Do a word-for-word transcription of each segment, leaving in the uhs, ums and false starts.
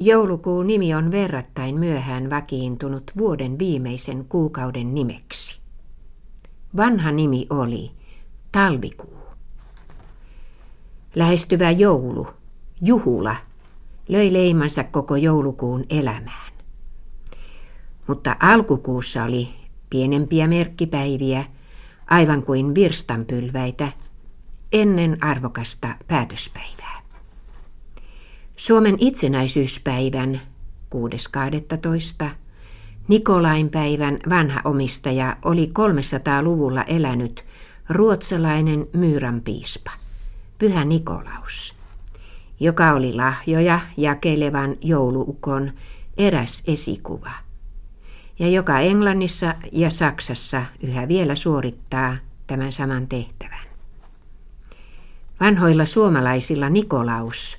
Joulukuun nimi on verrattain myöhään vakiintunut vuoden viimeisen kuukauden nimeksi. Vanha nimi oli talvikuu. Lähestyvä joulu, juhla, löi leimansa koko joulukuun elämään. Mutta alkukuussa oli pienempiä merkkipäiviä, aivan kuin virstanpylväitä, ennen arvokasta päätöspäivää. Suomen itsenäisyyspäivän kuudes kahdestoista Nikolainpäivän vanha omistaja oli kolmesataa-luvulla elänyt ruotsalainen Myyrän piispa, Pyhä Nikolaus, joka oli lahjoja jakelevan jouluukon eräs esikuva, ja joka Englannissa ja Saksassa yhä vielä suorittaa tämän saman tehtävän. Vanhoilla suomalaisilla Nikolaus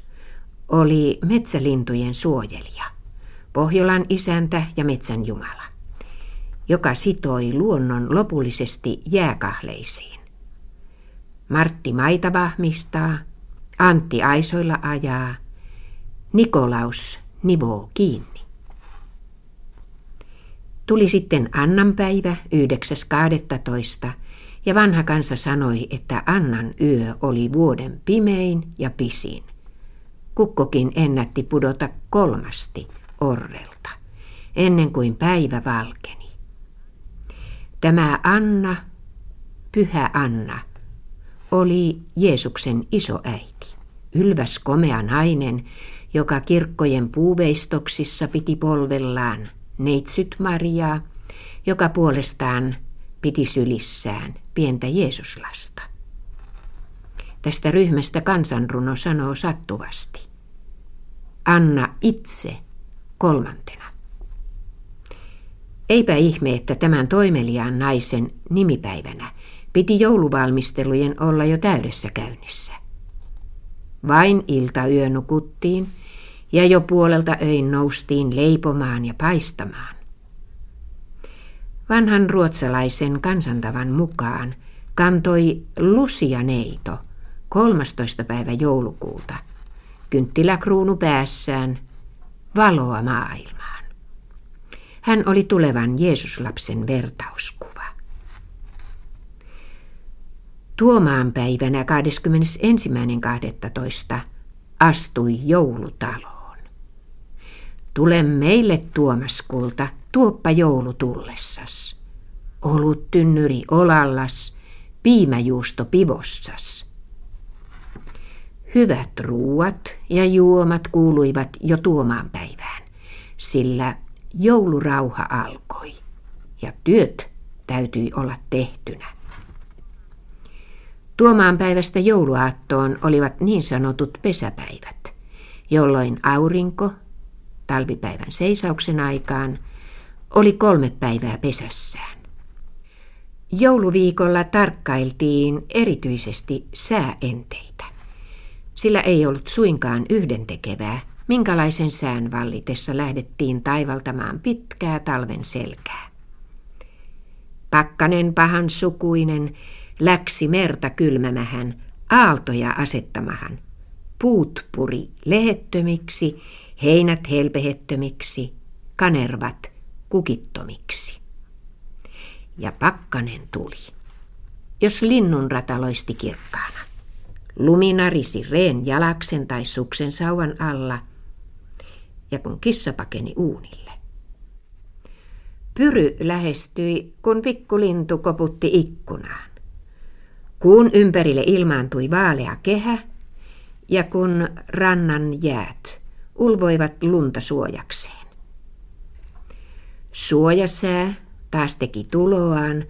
oli metsälintujen suojelija, Pohjolan isäntä ja metsän jumala, joka sitoi luonnon lopullisesti jääkahleisiin. Martti maita vahmistaa, Antti aisoilla ajaa, Nikolaus nivoo kiinni. Tuli sitten Annanpäivä yhdeksäs kahdestoista ja vanha kansa sanoi, että Annan yö oli vuoden pimein ja pisin. Kukkokin ennätti pudota kolmasti orrelta, ennen kuin päivä valkeni. Tämä Anna, Pyhä Anna, oli Jeesuksen isoäiti, ylväs komea nainen, joka kirkkojen puuveistoksissa piti polvellaan neitsyt Mariaa, joka puolestaan piti sylissään pientä Jeesuslasta. Tästä ryhmästä kansanruno sanoo sattuvasti: Anna itse kolmantena. Eipä ihme, että tämän toimeliaan naisen nimipäivänä piti jouluvalmistelujen olla jo täydessä käynnissä. Vain iltayö nukuttiin, ja jo puolelta öin noustiin leipomaan ja paistamaan. Vanhan ruotsalaisen kansantavan mukaan kantoi lusianeito kolmastoista päivä joulukuuta, kynttiläkruunu päässään, valoa maailmaan. Hän oli tulevan Jeesuslapsen vertauskuva. Tuomaan päivänä kahdeskymmenesensimmäinen kahdestoista astui joulutalo. Tule meille, Tuomaskulta, tuoppa joulu tullessas. Olut tynnyri olallas, piimäjuusto pivossas. Hyvät ruuat ja juomat kuuluivat jo tuomaan päivään, sillä joulurauha alkoi ja työt täytyi olla tehtynä. Tuomaan päivästä jouluaattoon olivat niin sanotut pesäpäivät, jolloin aurinko talvipäivän seisauksen aikaan oli kolme päivää pesässään. Jouluviikolla tarkkailtiin erityisesti sääenteitä, sillä ei ollut suinkaan yhdentekevää, minkälaisen sään vallitessa lähdettiin taivaltamaan pitkää talven selkää. Pakkanen pahan sukuinen läksi merta kylmämähän, aaltoja asettamahan, puut puri lehettömiksi, heinät helpehettömiksi, kanervat kukittomiksi. Ja pakkanen tuli, jos linnunrata loisti kirkkaana. Lumi narisi reen jalaksen tai suksen sauvan alla, ja kun kissa pakeni uunille. Pyry lähestyi, kun pikkulintu koputti ikkunaan. Kuun ympärille ilmaantui vaalea kehä, ja kun rannan jäät ulvoivat lunta suojakseen. Suojasää taas teki tuloaan,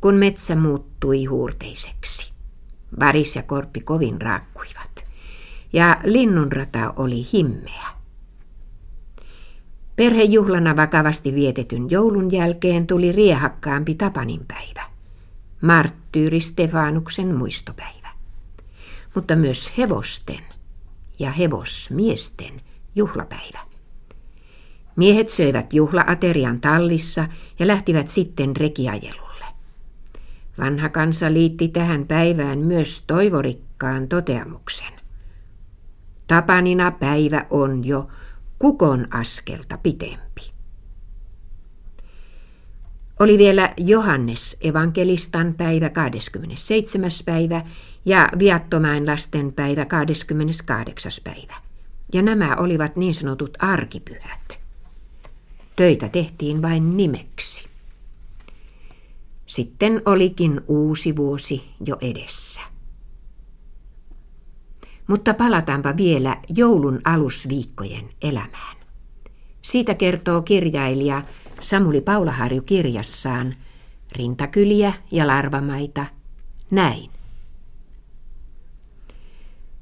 kun metsä muuttui huurteiseksi. Varis ja korppi kovin raakkuivat, ja linnunrata oli himmeä. Perhejuhlana vakavasti vietetyn joulun jälkeen tuli riehakkaampi Tapaninpäivä, marttyyri Stefanuksen muistopäivä, mutta myös hevosten ja hevosmiesten juhlapäivä. Miehet söivät juhlaaterian tallissa ja lähtivät sitten rekiajelulle. Vanha kansa liitti tähän päivään myös toivorikkaan toteamuksen: Tapanina päivä on jo kukon askelta pitempi. Oli vielä Johannes evankelistan päivä kahdeskymmenesseitsemäs päivä ja viattomain lasten päivä kahdeskymmeneskahdeksas päivä. Ja nämä olivat niin sanotut arkipyhät. Töitä tehtiin vain nimeksi. Sitten olikin uusi vuosi jo edessä. Mutta palataanpa vielä joulun alusviikkojen elämään. Siitä kertoo kirjailija Samuli Paulaharju kirjassaan Rintakyliä ja larvamaita näin.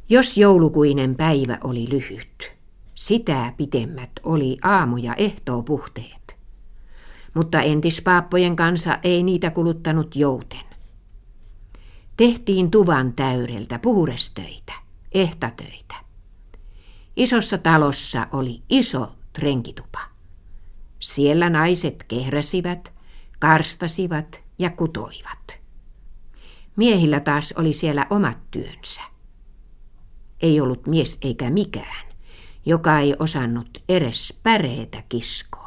Jos joulukuinen päivä oli lyhyt, sitä pitemmät oli aamu- ja ehtoopuhteet. Mutta entispaappojen kansa ei niitä kuluttanut jouten. Tehtiin tuvan täydeltä puhurestöitä, ehtatöitä. Isossa talossa oli iso trenkitupa. Siellä naiset kehräsivät, karstasivat ja kutoivat. Miehillä taas oli siellä omat työnsä. Ei ollut mies eikä mikään, joka ei osannut edes päreitä kiskoa.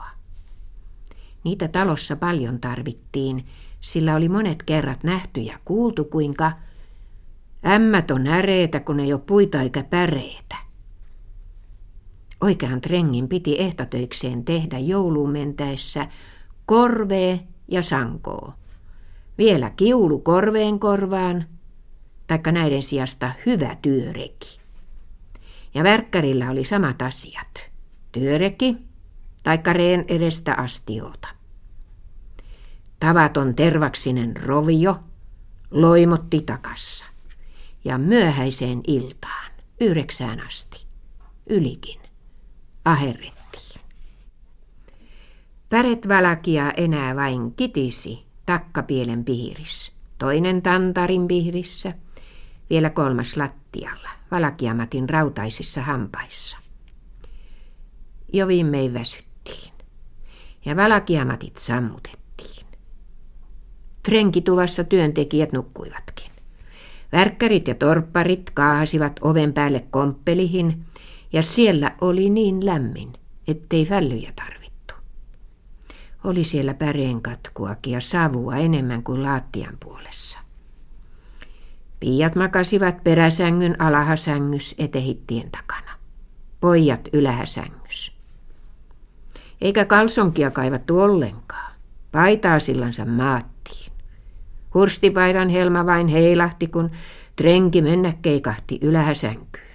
Niitä talossa paljon tarvittiin, sillä oli monet kerrat nähty ja kuultu, kuinka ämmät on äreitä, kun ei ole puita eikä päreitä. Oikean trengin piti ehtotöikseen tehdä jouluun mentäessä korvee ja sankoo. Vielä kiulu korveen korvaan, taikka näiden sijasta hyvä työreki. Ja värkkärillä oli samat asiat. Työreki, taikka reen edestä astiota. Tavaton tervaksinen rovio loimotti takassa. Ja myöhäiseen iltaan, yhdeksään asti, ylikin, aherrettiin. Päretvalakia enää vain kitisi takkapielen pihirissä, toinen tantarin pihirissä, vielä kolmas lattialla, valakiamatin rautaisissa hampaissa. Jo viimein väsyttiin, ja valakiamatit sammutettiin. Trenkituvassa työntekijät nukkuivatkin. Värkkärit ja torpparit kaahasivat oven päälle komppelihin, ja siellä oli niin lämmin, ettei vällyjä tarvittu. Oli siellä päreen katkuakin ja savua enemmän kuin laattian puolessa. Piiat makasivat peräsängyn alahasängys etehittien takana, pojat ylähäsängys. Eikä kalsonkia kaivattu ollenkaan, paitaa sillansa maattiin. Hurstipaidan helma vain heilahti, kun trenki mennä keikahti ylähäsänkyyn.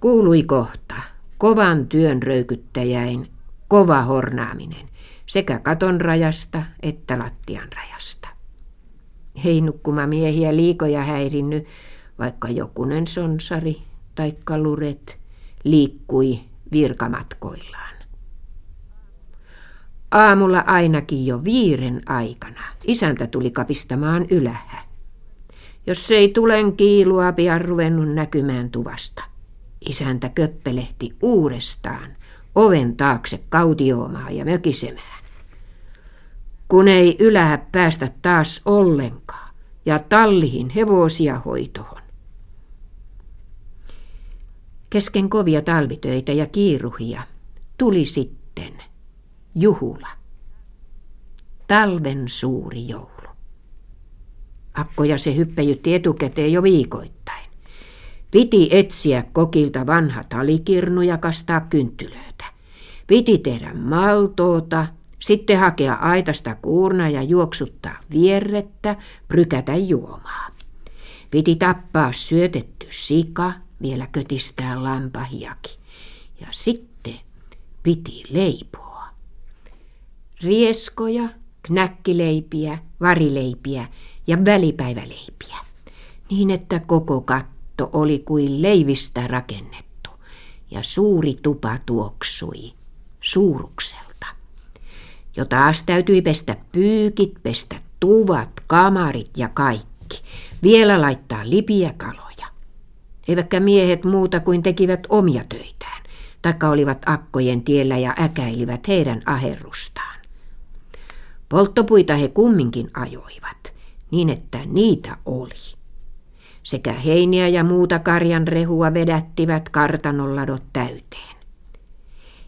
Kuului kohta kovan työn röykyttäjäin kova hornaaminen sekä katon rajasta että lattian rajasta. Ei nukkumamiehiä liikoja häirinny, vaikka jokunen sonsari tai kaluret liikkui virkamatkoillaan. Aamulla ainakin jo viiren aikana isäntä tuli kapistamaan ylähä. Jos ei tulen kiilua pian ruvennut näkymään tuvasta, isäntä köppelehti uudestaan oven taakse kautioimaan ja mökisemään. Kun ei ylähä päästä taas ollenkaan ja tallihin hevosia hoitoon. Kesken kovia talvitöitä ja kiiruhia tuli sitten juhla. Talven suuri joulu. Akkoja se hyppäjytti etukäteen jo viikoittain. Piti etsiä kokilta vanha talikirnu ja kastaa kynttilöitä. Piti tehdä maltoota, sitten hakea aitasta kuurna ja juoksuttaa vierrettä, prykätä juomaa. Piti tappaa syötetty sika, vielä kötistää lampahiakin. Ja sitten piti leipoa. Rieskoja, knäkkileipiä, varileipiä ja välipäiväleipiä, niin että koko katto oli kuin leivistä rakennettu ja suuri tupa tuoksui suurukselta, jo taas täytyi pestä pyykit, pestä tuvat, kamarit ja kaikki, vielä laittaa lipiä kaloja. Eivätkä miehet muuta kuin tekivät omia töitään, taikka olivat akkojen tiellä ja äkäilivät heidän aherrustaan. Polttopuita he kumminkin ajoivat, niin että niitä oli. Sekä heiniä ja muuta karjanrehua vedättivät kartanonladot täyteen.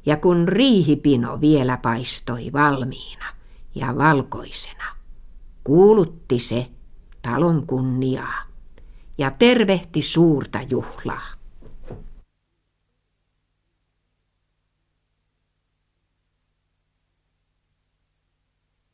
ja kun riihipino vielä paistoi valmiina ja valkoisena, kuulutti se talon kunniaa ja tervehti suurta juhlaa.